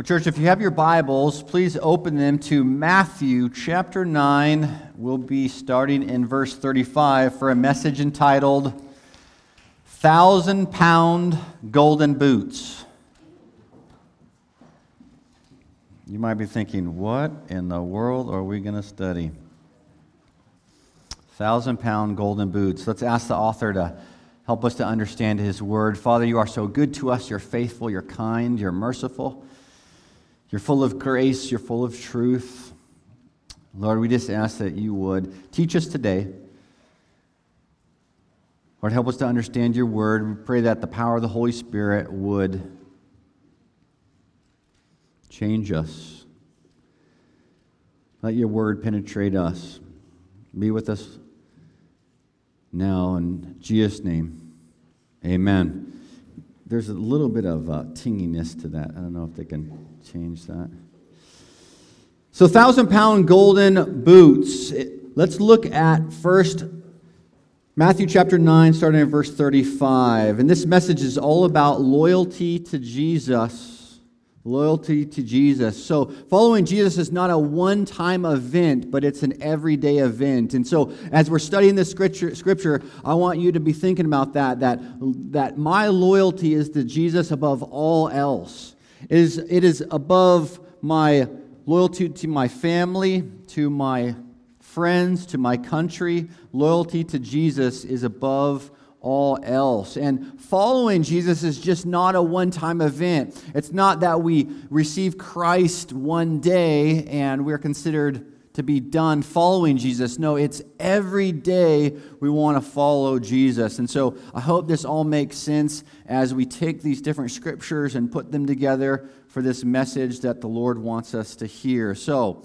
Well, church, if you have your Bibles, please open them to Matthew chapter 9. We'll be starting in verse 35 for a message entitled, 1,000-Pound Golden Boots. You might be thinking, what in the world are we going to study? 1,000-Pound Golden Boots. Let's ask the author to help us to understand his word. Father, you are so good to us. You're faithful, you're kind, you're merciful. You're full of grace. You're full of truth. Lord, we just ask that you would teach us today. Lord, help us to understand your word. We pray that the power of the Holy Spirit would change us. Let your word penetrate us. Be with us now in Jesus' name. Amen. There's a little bit of tinginess to that. I don't know if they can change that. So 1,000-pound golden boots. Let's look at first Matthew chapter 9, starting in verse 35. And this message is all about loyalty to Jesus. Loyalty to Jesus. So following Jesus is not a one-time event, but it's an everyday event. And so as we're studying this scripture, I want you to be thinking about that my loyalty is to Jesus above all else. It is above my loyalty to my family, to my friends, to my country. Loyalty to Jesus is above all else. And following Jesus is just not a one-time event. It's not that we receive Christ one day and we're considered to be done following Jesus. No, it's every day we want to follow Jesus. And so I hope this all makes sense as we take these different scriptures and put them together for this message that the Lord wants us to hear. So,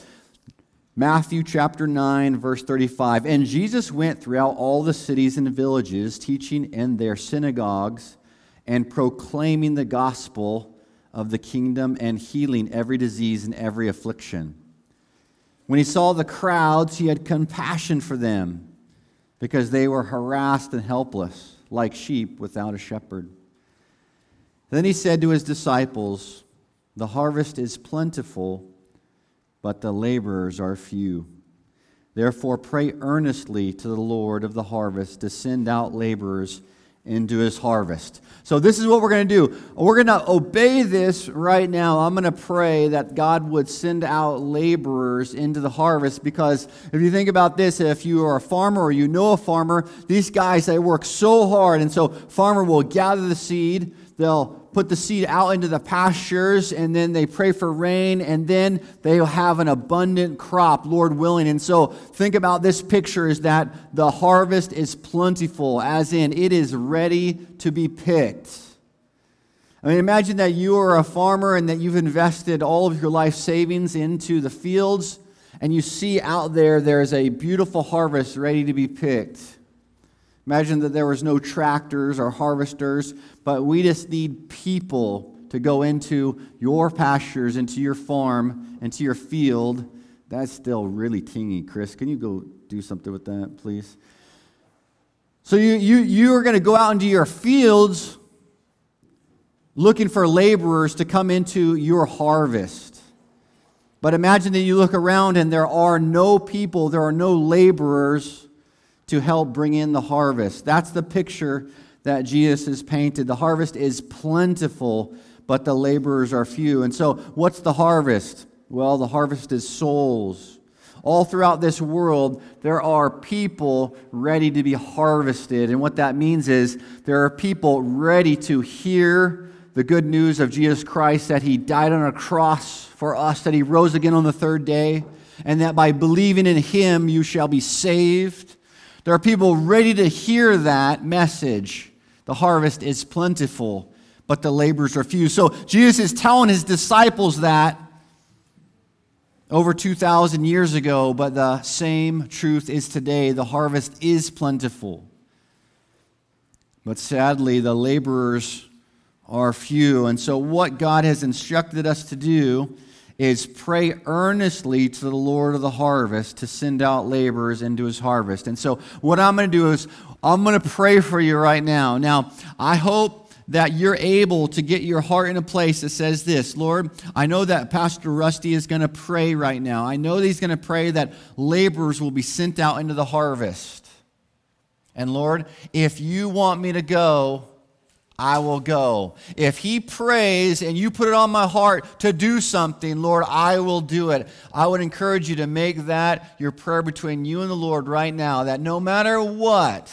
Matthew chapter 9, verse 35. And Jesus went throughout all the cities and villages, teaching in their synagogues and proclaiming the gospel of the kingdom and healing every disease and every affliction. When he saw the crowds, he had compassion for them because they were harassed and helpless, like sheep without a shepherd. Then he said to his disciples, "The harvest is plentiful, but the laborers are few. Therefore, pray earnestly to the Lord of the harvest to send out laborers into his harvest." So this is what we're going to do. We're going to obey this right now. I'm going to pray that God would send out laborers into the harvest, because if you think about this, if you are a farmer or you know a farmer, these guys, they work so hard. And so farmer will gather the seed, they'll put the seed out into the pastures, and then they pray for rain, and then they'll have an abundant crop, Lord willing. And so think about this picture is that the harvest is plentiful, as in it is ready to be picked. I mean, imagine that you are a farmer and that you've invested all of your life savings into the fields, and you see out there's a beautiful harvest ready to be picked. Imagine that there was no tractors or harvesters, but we just need people to go into your pastures, into your farm, into your field. That's still really tingy, Chris. Can you go do something with that, please? So you are going to go out into your fields looking for laborers to come into your harvest. But imagine that you look around and there are no people, there are no laborers to help bring in the harvest. That's the picture that Jesus has painted. The harvest is plentiful, but the laborers are few. And so, what's the harvest? Well, the harvest is souls. All throughout this world, there are people ready to be harvested. And what that means is there are people ready to hear the good news of Jesus Christ, that he died on a cross for us, that he rose again on the third day, and that by believing in him, you shall be saved. There are people ready to hear that message. The harvest is plentiful, but the laborers are few. So Jesus is telling his disciples that over 2,000 years ago, but the same truth is today. The harvest is plentiful, but sadly, the laborers are few. And so what God has instructed us to do is pray earnestly to the Lord of the harvest to send out laborers into his harvest. And so what I'm going to do is I'm going to pray for you right now. Now, I hope that you're able to get your heart in a place that says this: Lord, I know that Pastor Rusty is going to pray right now. I know that he's going to pray that laborers will be sent out into the harvest. And Lord, if you want me to go, I will go. If he prays and you put it on my heart to do something, Lord, I will do it. I would encourage you to make that your prayer between you and the Lord right now, that no matter what,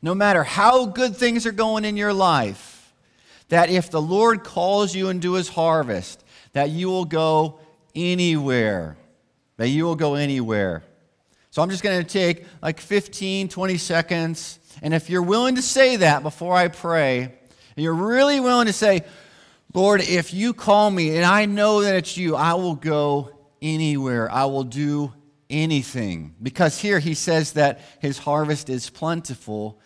no matter how good things are going in your life, that if the Lord calls you into his harvest, that you will go anywhere, that you will go anywhere. So I'm just going to take like 15, 20 seconds, and if you're willing to say that before I pray, and you're really willing to say, Lord, if you call me and I know that it's you, I will go anywhere. I will do anything. Because here he says that his harvest is plentiful,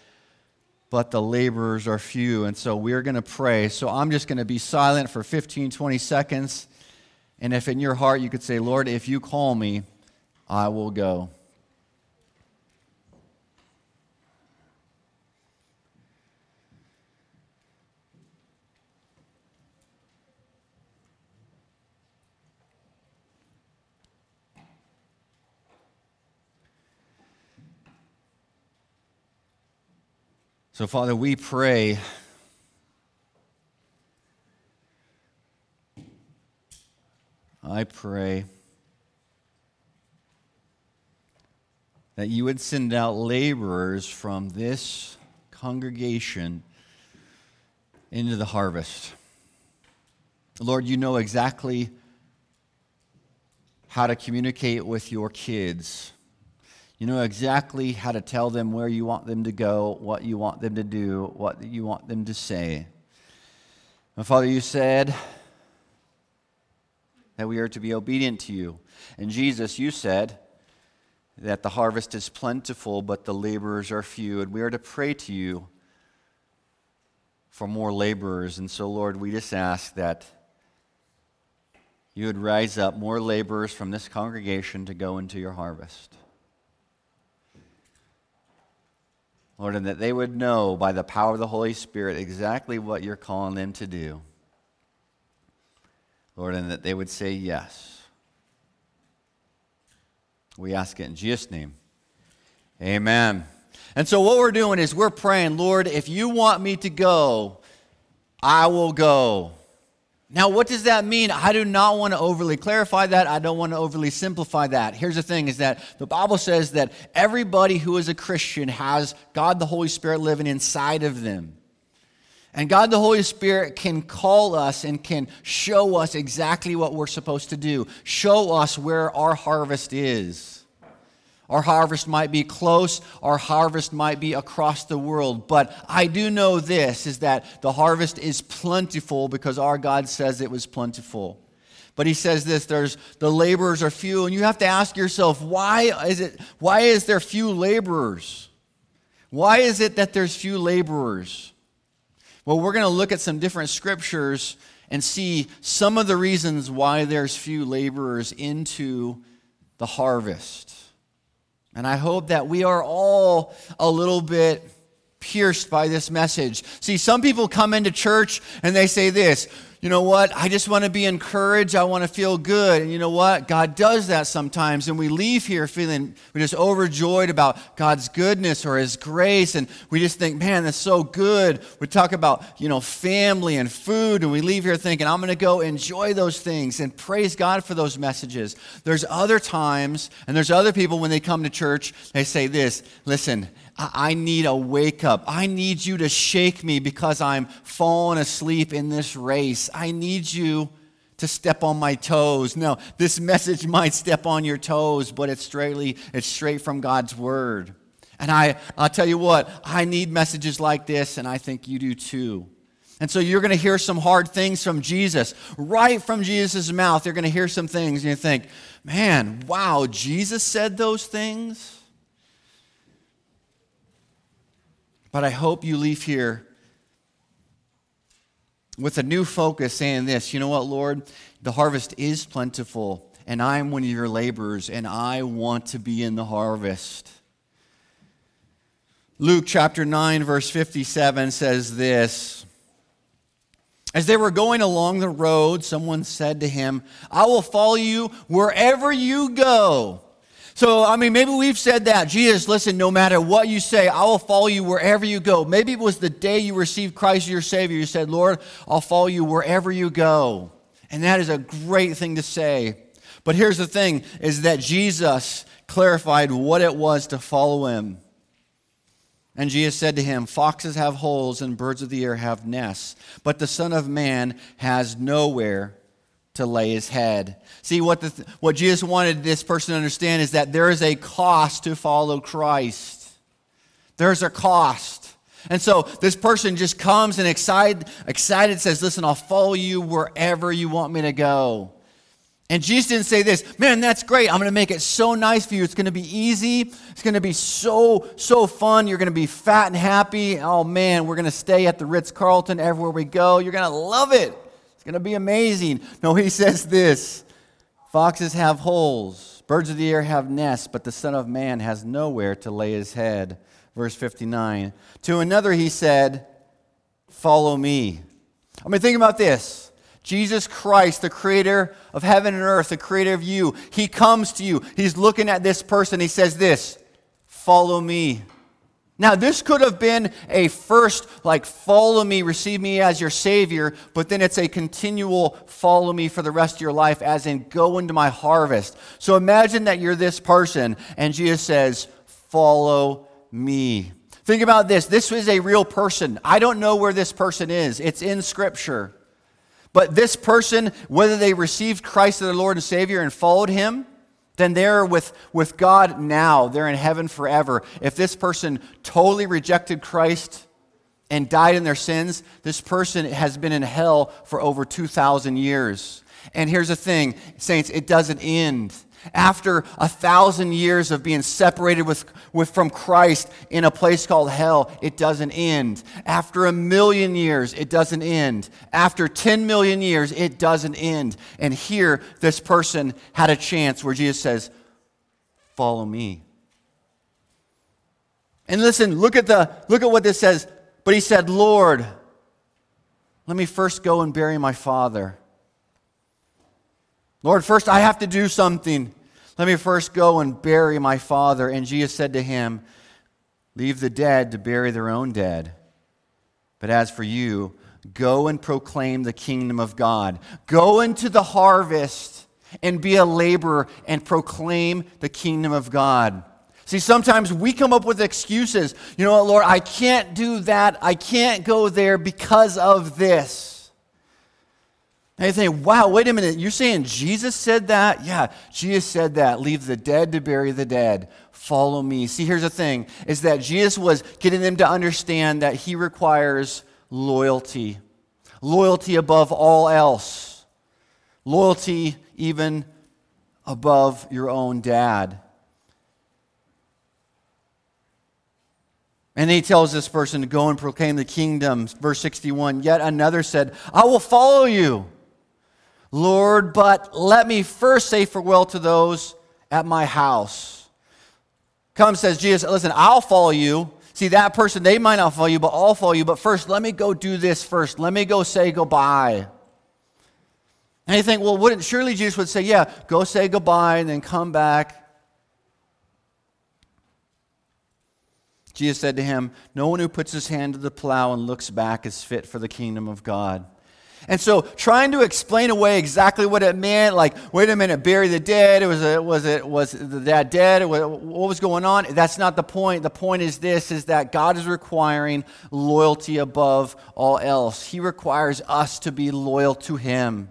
but the laborers are few. And so we're going to pray. So I'm just going to be silent for 15, 20 seconds. And if in your heart you could say, Lord, if you call me, I will go. So, Father, we pray that you would send out laborers from this congregation into the harvest. Lord, you know exactly how to communicate with your kids. You know exactly how to tell them where you want them to go, what you want them to do, what you want them to say. And Father, you said that we are to be obedient to you. And Jesus, you said that the harvest is plentiful, but the laborers are few. And we are to pray to you for more laborers. And so, Lord, we just ask that you would rise up more laborers from this congregation to go into your harvest. Lord, and that they would know by the power of the Holy Spirit exactly what you're calling them to do. Lord, and that they would say yes. We ask it in Jesus' name. Amen. And so what we're doing is we're praying, Lord, if you want me to go, I will go. Now, what does that mean? I do not want to overly clarify that. I don't want to overly simplify that. Here's the thing, is that the Bible says that everybody who is a Christian has God the Holy Spirit living inside of them. And God the Holy Spirit can call us and can show us exactly what we're supposed to do. Show us where our harvest is. Our harvest might be close. Our harvest might be across the world. But I do know this, is that the harvest is plentiful because our God says it was plentiful. But he says this, there's the laborers are few. And you have to ask yourself, why is there few laborers? Why is it that there's few laborers? Well, we're going to look at some different scriptures and see some of the reasons why there's few laborers into the harvest. And I hope that we are all a little bit pierced by this message. See, some people come into church and they say this, you know what, I just want to be encouraged, I want to feel good. And you know what, God does that sometimes. And we leave here feeling we're just overjoyed about God's goodness or his grace. And we just think, man, that's so good. We talk about, you know, family and food. And we leave here thinking, I'm going to go enjoy those things and praise God for those messages. There's other times, and there's other people when they come to church, they say this, listen, I need a wake up. I need you to shake me because I'm falling asleep in this race. I need you to step on my toes. No, this message might step on your toes, but it's straight from God's word. And I'll tell you what, I need messages like this, and I think you do too. And so you're going to hear some hard things from Jesus. Right from Jesus' mouth, you're going to hear some things, and you think, man, wow, Jesus said those things? But I hope you leave here with a new focus saying this, you know what, Lord, the harvest is plentiful, and I'm one of your laborers, and I want to be in the harvest. Luke chapter 9, verse 57 says this, As they were going along the road, someone said to him, "I will follow you wherever you go." So, maybe we've said that. Jesus, listen, no matter what you say, I will follow you wherever you go. Maybe it was the day you received Christ as your Savior. You said, Lord, I'll follow you wherever you go. And that is a great thing to say. But here's the thing, is that Jesus clarified what it was to follow him. And Jesus said to him, "Foxes have holes and birds of the air have nests, but the Son of Man has nowhere to lay his head." See, what Jesus wanted this person to understand is that there is a cost to follow Christ. There's a cost. And so this person just comes and excited says, "Listen, I'll follow you wherever you want me to go." And Jesus didn't say this, "Man, that's great. I'm going to make it so nice for you. It's going to be easy. It's going to be so fun. You're going to be fat and happy. Oh, man, we're going to stay at the Ritz-Carlton everywhere we go. You're going to love it. It's going to be amazing." No, he says this, "Foxes have holes, birds of the air have nests, but the Son of Man has nowhere to lay his head." Verse 59, to another he said, "Follow me." Think about this. Jesus Christ, the creator of heaven and earth, the creator of you, he comes to you. He's looking at this person. He says this, "Follow me." Now, this could have been a first, follow me, receive me as your Savior, but then it's a continual follow me for the rest of your life, as in go into my harvest. So imagine that you're this person, and Jesus says, "Follow me." Think about this. This is a real person. I don't know where this person is. It's in Scripture. But this person, whether they received Christ as their Lord and Savior and followed him, then they're with God now. They're in heaven forever. If this person totally rejected Christ and died in their sins, this person has been in hell for over 2,000 years. And here's the thing, saints, it doesn't end. After 1,000 years of being separated from Christ in a place called hell, it doesn't end. After 1,000,000 years, it doesn't end. After 10 million years, it doesn't end. And here, this person had a chance where Jesus says, "Follow me." And listen, look at what this says. But he said, "Lord, let me first go and bury my father. Lord, first I have to do something. Let me first go and bury my father." And Jesus said to him, "Leave the dead to bury their own dead. But as for you, go and proclaim the kingdom of God. Go into the harvest and be a laborer and proclaim the kingdom of God." See, sometimes we come up with excuses. You know what, Lord, I can't do that. I can't go there because of this. And you think, wow, wait a minute, you're saying Jesus said that? Yeah, Jesus said that. Leave the dead to bury the dead. Follow me. See, here's the thing, is that Jesus was getting them to understand that he requires loyalty. Loyalty above all else. Loyalty even above your own dad. And he tells this person to go and proclaim the kingdom. Verse 61, yet another said, "I will follow you. Lord, but let me first say farewell to those at my house." Come, says Jesus, "Listen, I'll follow you." See, that person, they might not follow you, but I'll follow you. But first, let me go do this first. Let me go say goodbye. And you think, well, surely Jesus would say, yeah, go say goodbye and then come back. Jesus said to him, "No one who puts his hand to the plow and looks back is fit for the kingdom of God." And so, trying to explain away exactly what it meant, wait a minute, bury the dead, was that dead, what was going on? That's not the point. The point is this, is that God is requiring loyalty above all else. He requires us to be loyal to him.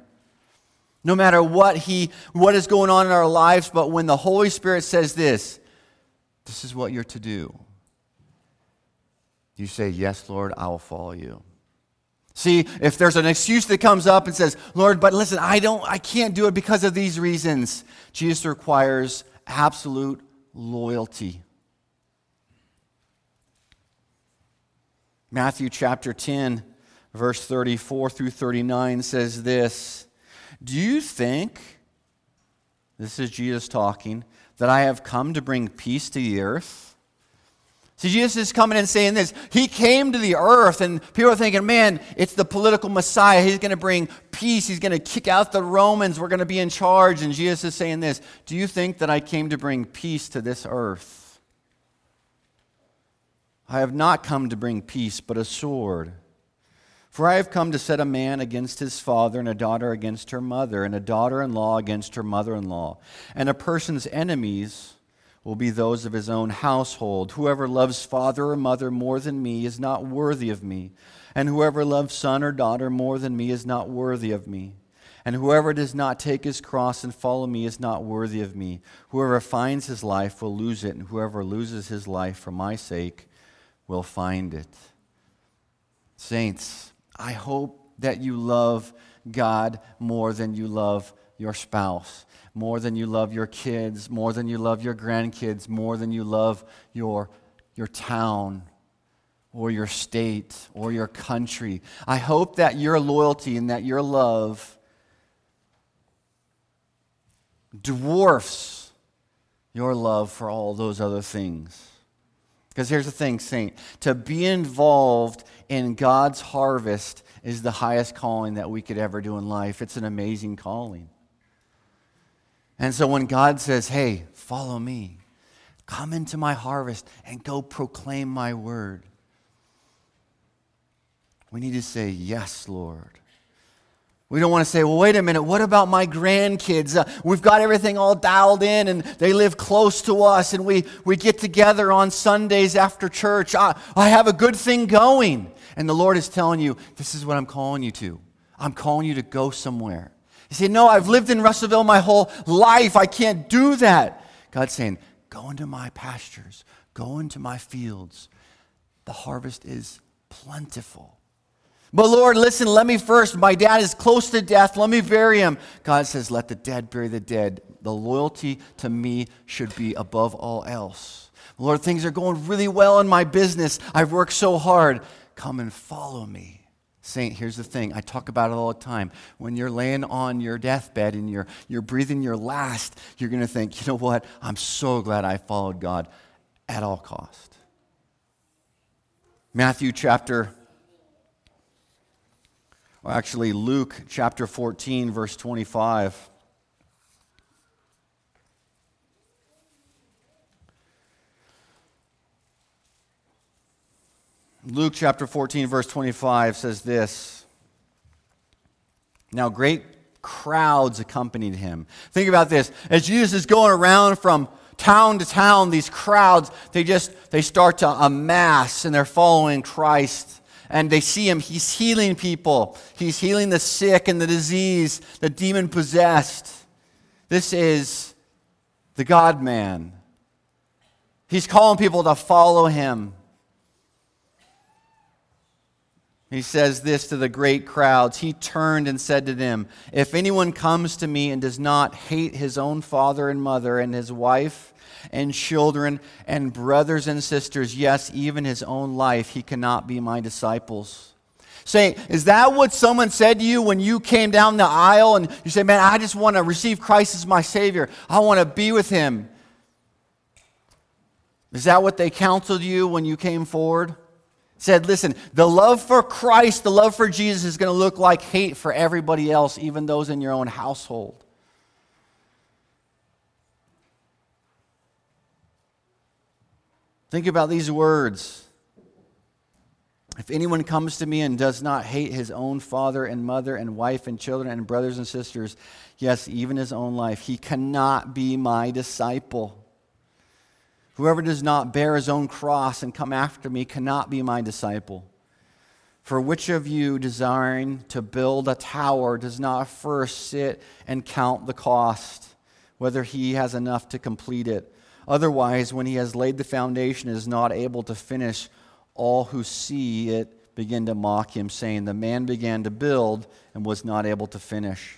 No matter what is going on in our lives, but when the Holy Spirit says this is what you're to do, you say, "Yes, Lord, I will follow you." See, if there's an excuse that comes up and says, "Lord, but listen, I can't do it because of these reasons," Jesus requires absolute loyalty. Matthew chapter 10, verse 34 through 39 says this, "Do you think," this is Jesus talking, "that I have come to bring peace to the earth? See, Jesus is coming and saying this. He came to the earth, and people are thinking, man, it's the political Messiah. He's going to bring peace. He's going to kick out the Romans. We're going to be in charge. And Jesus is saying this. Do you think that I came to bring peace to this earth? I have not come to bring peace, but a sword. For I have come to set a man against his father, and a daughter against her mother, and a daughter-in-law against her mother-in-law. And a person's enemies will be those of his own household. Whoever loves father or mother more than me is not worthy of me, and whoever loves son or daughter more than me is not worthy of me, and whoever does not take his cross and follow me is not worthy of me. Whoever finds his life will lose it, and whoever loses his life for my sake will find it. Saints, I hope that you love God more than you love your spouse, more than you love your kids, more than you love your grandkids, more than you love your town or your state or your country. I hope that your loyalty and that your love dwarfs your love for all those other things. Because here's the thing, saint, to be involved in God's harvest is the highest calling that we could ever do in life. It's an amazing calling. And so when God says, hey, follow me, come into my harvest and go proclaim my word, we need to say, yes, Lord. We don't want to say, well, wait a minute, what about my grandkids? We've got everything all dialed in and they live close to us and we get together on Sundays after church. I have a good thing going. And the Lord is telling you, this is what I'm calling you to. I'm calling you to go somewhere. You say, no, I've lived in Russellville my whole life. I can't do that. God's saying, go into my pastures. Go into my fields. The harvest is plentiful. But Lord, listen, let me first. My dad is close to death. Let me bury him. God says, let the dead bury the dead. The loyalty to me should be above all else. Lord, things are going really well in my business. I've worked so hard. Come and follow me. Saint, here's the thing. I talk about it all the time. When you're laying on your deathbed and you're breathing your last, you're going to think, you know what? I'm so glad I followed God at all cost. Luke chapter 14, verse 25. Luke chapter 14, verse 25 says this. Now great crowds accompanied him. Think about this. As Jesus is going around from town to town, these crowds, they start to amass and they're following Christ. And they see him. He's healing people. He's healing the sick and the diseased, the demon-possessed. This is the God-man. He's calling people to follow him. He says this to the great crowds. He turned and said to them, if anyone comes to me and does not hate his own father and mother and his wife and children and brothers and sisters, yes, even his own life, he cannot be my disciples. Say, is that what someone said to you when you came down the aisle and you say, man, I just want to receive Christ as my Savior. I want to be with him. Is that what they counseled you when you came forward? Said, listen, the love for Christ, the love for Jesus is going to look like hate for everybody else, even those in your own household. Think about these words. If anyone comes to me and does not hate his own father and mother and wife and children and brothers and sisters, yes, even his own life, he cannot be my disciple. Whoever does not bear his own cross and come after me cannot be my disciple. For which of you, desiring to build a tower, does not first sit and count the cost, whether he has enough to complete it? Otherwise, when he has laid the foundation and is not able to finish, all who see it begin to mock him, saying, the man began to build and was not able to finish.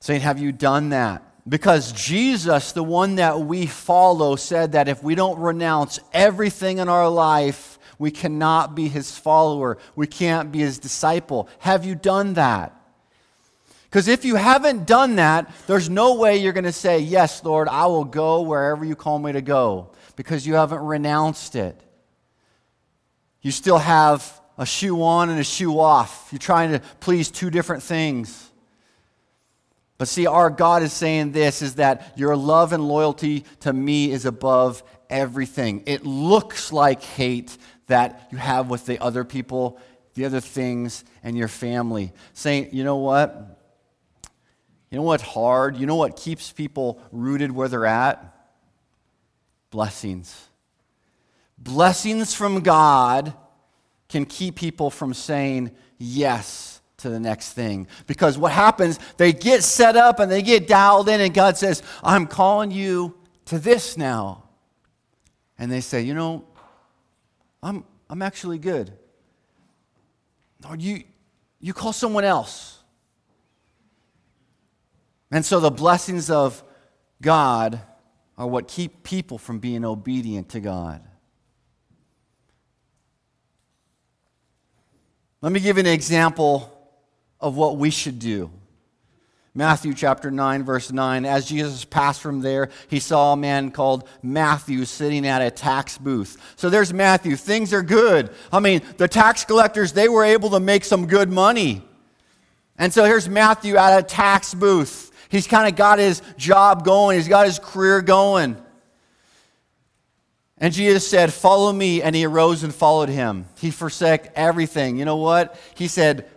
Saying, have you done that? Because Jesus, the one that we follow, said that if we don't renounce everything in our life, we cannot be his follower. We can't be his disciple. Have you done that? Because if you haven't done that, there's no way you're going to say, "Yes, Lord, I will go wherever you call me to go," because you haven't renounced it. You still have a shoe on and a shoe off. You're trying to please two different things. But see, our God is saying this, is that your love and loyalty to me is above everything. It looks like hate that you have with the other people, the other things, and your family. Saying, you know what? You know what's hard? You know what keeps people rooted where they're at? Blessings. Blessings from God can keep people from saying yes to the next thing. Because what happens, they get set up and they get dialed in, and God says, "I'm calling you to this now." And they say, "You know, I'm actually good. Lord, you call someone else." And so the blessings of God are what keep people from being obedient to God. Let me give you an example of what we should do. Matthew chapter 9, verse 9. As Jesus passed from there, he saw a man called Matthew sitting at a tax booth. So there's Matthew. Things are good. I mean, the tax collectors, they were able to make some good money. And so here's Matthew at a tax booth. He's kind of got his job going. He's got his career going. And Jesus said, "Follow me." And he arose and followed him. He forsake everything. You know what? He said,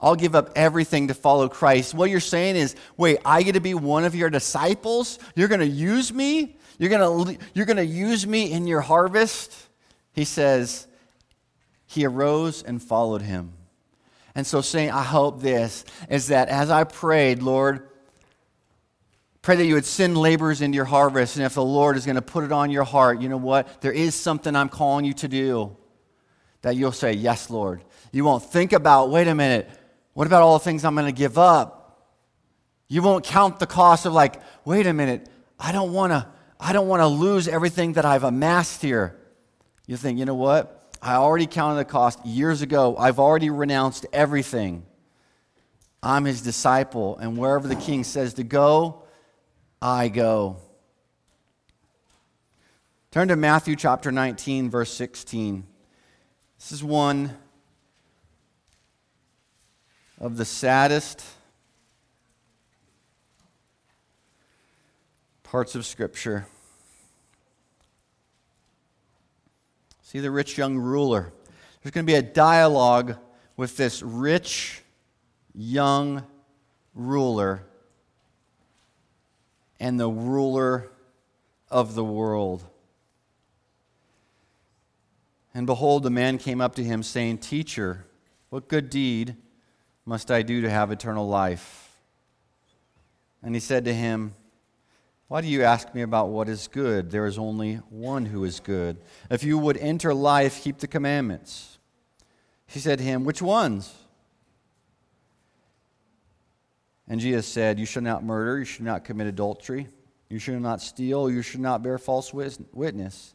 "I'll give up everything to follow Christ." What you're saying is, wait, I get to be one of your disciples? You're going to use me? You're going to use me in your harvest? He says, he arose and followed him. And so saying, I hope this is that as I prayed, "Lord, pray that you would send laborers into your harvest," and if the Lord is going to put it on your heart, you know what? There is something I'm calling you to do, that you'll say, "Yes, Lord." You won't think about, wait a minute, what about all the things I'm going to give up? You won't count the cost of like, wait a minute, I don't want to lose everything that I've amassed here. You think, you know what? I already counted the cost years ago. I've already renounced everything. I'm his disciple, and wherever the king says to go, I go. Turn to Matthew chapter 19, verse 16. This is one of the saddest parts of Scripture. See the rich young ruler. There's going to be a dialogue with this rich young ruler and the ruler of the world. And behold, the man came up to him, saying, "Teacher, what good deed must I do to have eternal life?" And he said to him, "Why do you ask me about what is good? There is only one who is good. If you would enter life, keep the commandments." He said to him, "Which ones?" And Jesus said, "You shall not murder, you shall not commit adultery, you shall not steal, you shall not bear false witness.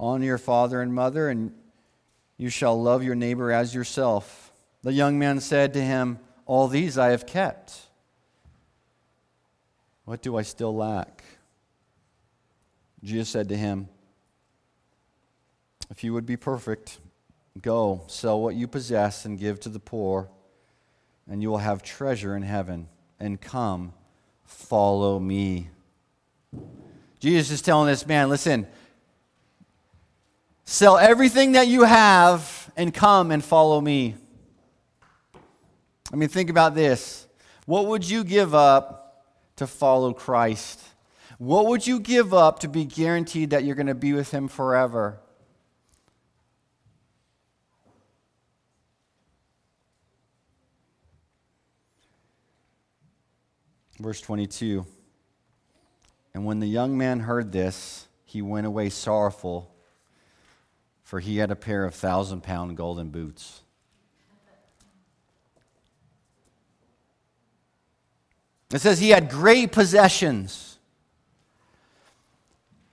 Honor your father and mother, and you shall love your neighbor as yourself." The young man said to him, "All these I have kept. What do I still lack?" Jesus said to him, "If you would be perfect, go, sell what you possess and give to the poor, and you will have treasure in heaven. And come, follow me." Jesus is telling this man, listen, sell everything that you have and come and follow me. I mean, think about this. What would you give up to follow Christ? What would you give up to be guaranteed that you're going to be with him forever? Verse 22, And when the young man heard this, he went away sorrowful, for he had a pair of 1,000-pound golden boots. It says he had great possessions.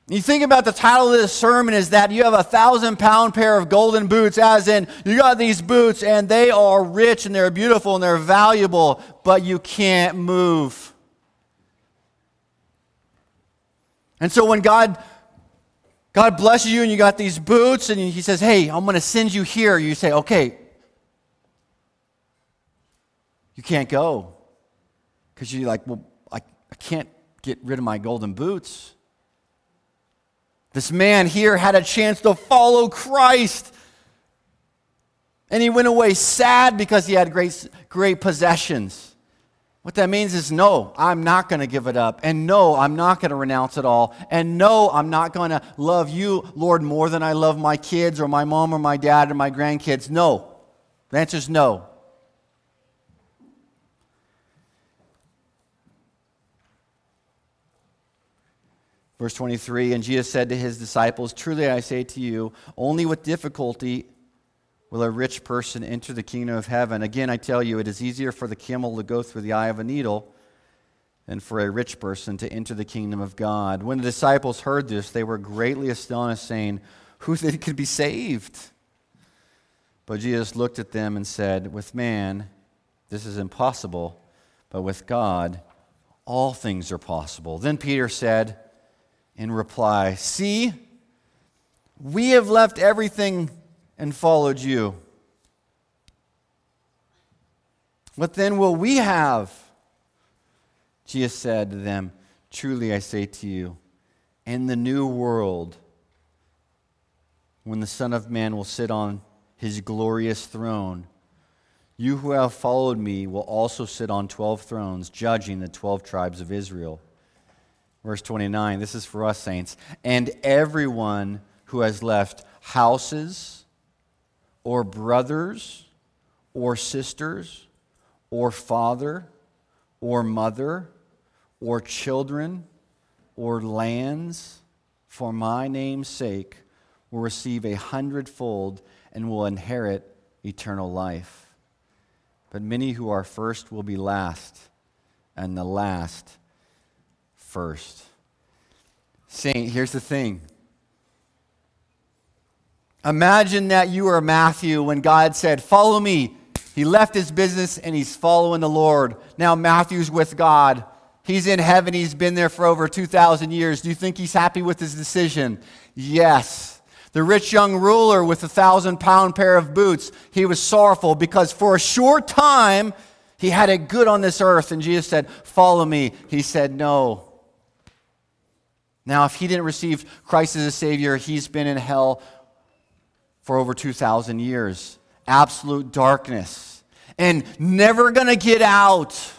You think about the title of this sermon is that you have a 1,000-pound pair of golden boots, as in you got these boots and they are rich and they're beautiful and they're valuable, but you can't move. And so when God blesses you and you got these boots and he says, hey, I'm going to send you here. You say, okay, you can't go. Because you're like, well, I can't get rid of my golden boots. This man here had a chance to follow Christ. And he went away sad because he had great possessions. What that means is, no, I'm not going to give it up. And no, I'm not going to renounce it all. And no, I'm not going to love you, Lord, more than I love my kids or my mom or my dad or my grandkids. No. The answer is no. Verse 23, and Jesus said to his disciples, truly I say to you, only with difficulty will a rich person enter the kingdom of heaven. Again, I tell you, it is easier for the camel to go through the eye of a needle than for a rich person to enter the kingdom of God. When the disciples heard this, they were greatly astonished, saying, who then could be saved? But Jesus looked at them and said, with man, this is impossible, but with God, all things are possible. Then Peter said, in reply, see, we have left everything and followed you. What then will we have? Jesus said to them, truly I say to you, in the new world, when the Son of Man will sit on his glorious throne, you who have followed me will also sit on 12 thrones, judging the 12 tribes of Israel. Verse 29, this is for us, saints. And everyone who has left houses or brothers or sisters or father or mother or children or lands for my name's sake will receive 100-fold and will inherit eternal life. But many who are first will be last, and the last first. Saint, here's the thing. Imagine that you are Matthew when God said, follow me. He left his business and he's following the Lord. Now Matthew's with God. He's in heaven. He's been there for over 2,000 years. Do you think he's happy with his decision? Yes. The rich young ruler with a 1,000-pound pair of boots, he was sorrowful because for a short time he had it good on this earth. And Jesus said, follow me. He said, no. Now, if he didn't receive Christ as a Savior, he's been in hell for over 2,000 years. Absolute darkness. And never going to get out.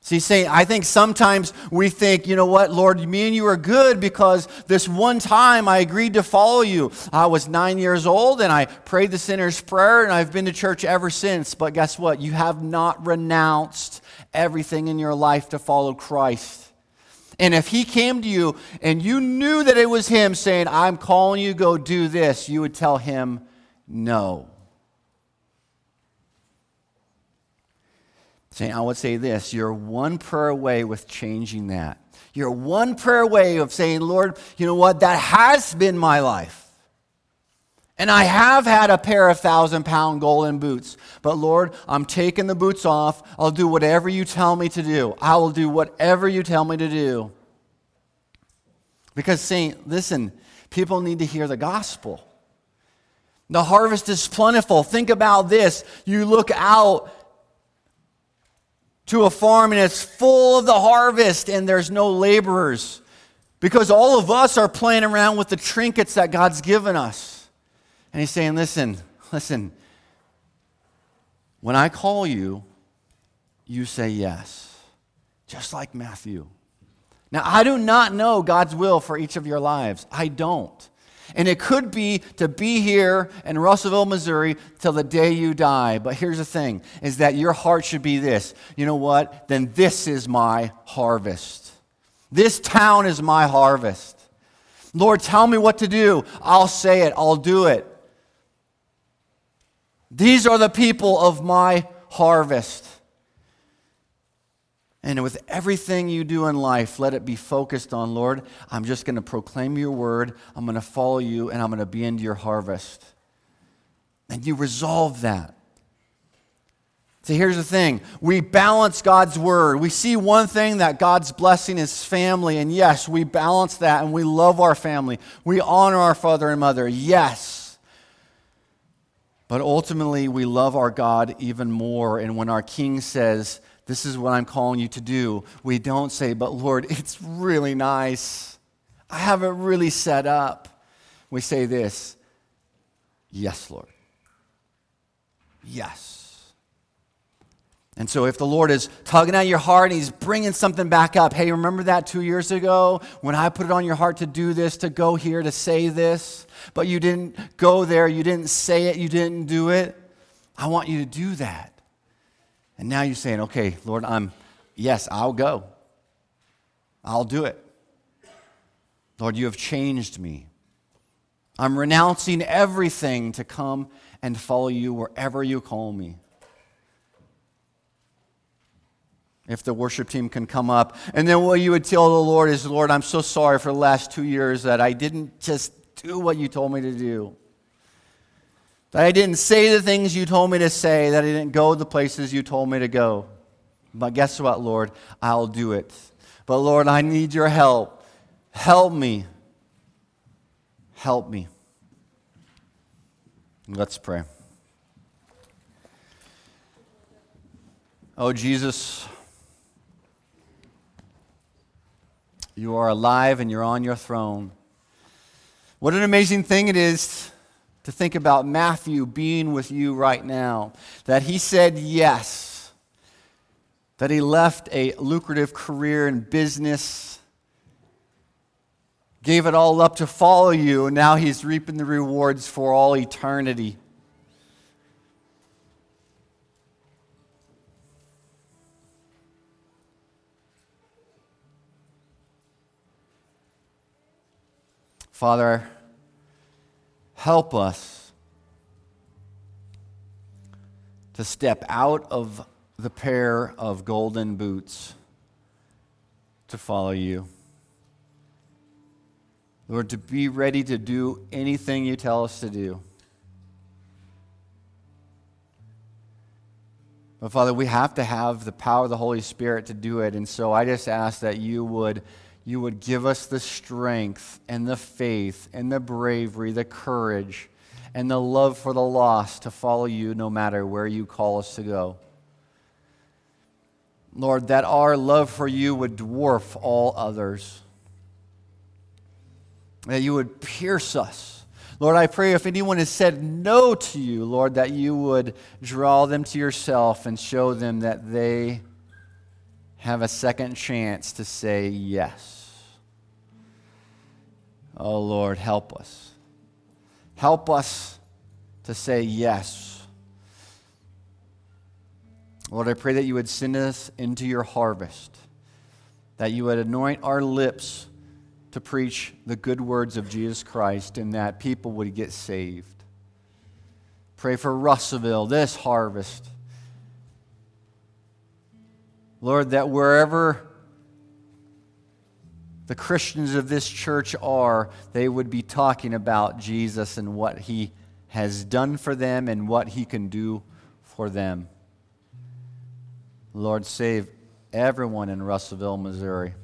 See, saying, I think sometimes we think, you know what, Lord, me and you are good because this one time I agreed to follow you. I was 9 years old and I prayed the sinner's prayer and I've been to church ever since. But guess what? You have not renounced everything in your life to follow Christ. And if he came to you and you knew that it was him saying, I'm calling you, go do this, you would tell him no. Saying, I would say this, you're one prayer away with changing that. You're one prayer away of saying, Lord, you know what, that has been my life. And I have had a pair of 1,000-pound golden boots. But Lord, I'm taking the boots off. I'll do whatever you tell me to do. I will do whatever you tell me to do. Because, Saint, listen, people need to hear the gospel. The harvest is plentiful. Think about this. You look out to a farm and it's full of the harvest and there's no laborers. Because all of us are playing around with the trinkets that God's given us. And he's saying, listen, when I call you, you say yes, just like Matthew. Now, I do not know God's will for each of your lives. I don't. And it could be to be here in Russellville, Missouri, till the day you die. But here's the thing, is that your heart should be this. You know what? Then this is my harvest. This town is my harvest. Lord, tell me what to do. I'll say it. I'll do it. These are the people of my harvest. And with everything you do in life, let it be focused on, Lord, I'm just going to proclaim your word, I'm going to follow you, and I'm going to be into your harvest. And you resolve that. So here's the thing. We balance God's word. We see one thing, that God's blessing is family. And yes, we balance that, and we love our family. We honor our father and mother. Yes. But ultimately, we love our God even more. And when our King says, this is what I'm calling you to do, we don't say, but Lord, it's really nice. I have it really set up. We say this, yes, Lord. Yes. And so if the Lord is tugging at your heart and he's bringing something back up, hey, remember that 2 years ago when I put it on your heart to do this, to go here, to say this, but you didn't go there, you didn't say it, you didn't do it. I want you to do that. And now you're saying, okay, Lord, yes, I'll go. I'll do it. Lord, you have changed me. I'm renouncing everything to come and follow you wherever you call me. If the worship team can come up. And then what you would tell the Lord is, Lord, I'm so sorry for the last 2 years that I didn't just do what you told me to do. That I didn't say the things you told me to say, that I didn't go the places you told me to go. But guess what, Lord? I'll do it. But Lord, I need your help. Help me. Help me. Let's pray. Oh, Jesus, you are alive and you're on your throne. What an amazing thing it is to think about Matthew being with you right now, that he said yes, that he left a lucrative career in business, gave it all up to follow you, and now he's reaping the rewards for all eternity. Father, help us to step out of the pair of golden boots to follow you. Lord, to be ready to do anything you tell us to do. But Father, we have to have the power of the Holy Spirit to do it. And so I just ask that you would give us the strength and the faith and the bravery, the courage, and the love for the lost to follow you no matter where you call us to go. Lord, that our love for you would dwarf all others. That you would pierce us. Lord, I pray if anyone has said no to you, Lord, that you would draw them to yourself and show them that they have a second chance to say yes. Oh, Lord, help us. Help us to say yes. Lord, I pray that you would send us into your harvest, that you would anoint our lips to preach the good words of Jesus Christ and that people would get saved. Pray for Russellville, this harvest. Lord, that wherever the Christians of this church are, they would be talking about Jesus and what he has done for them and what he can do for them. Lord, save everyone in Russellville, Missouri.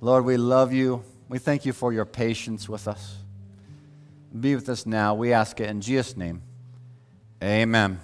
Lord, we love you. We thank you for your patience with us. Be with us now. We ask it in Jesus' name. Amen.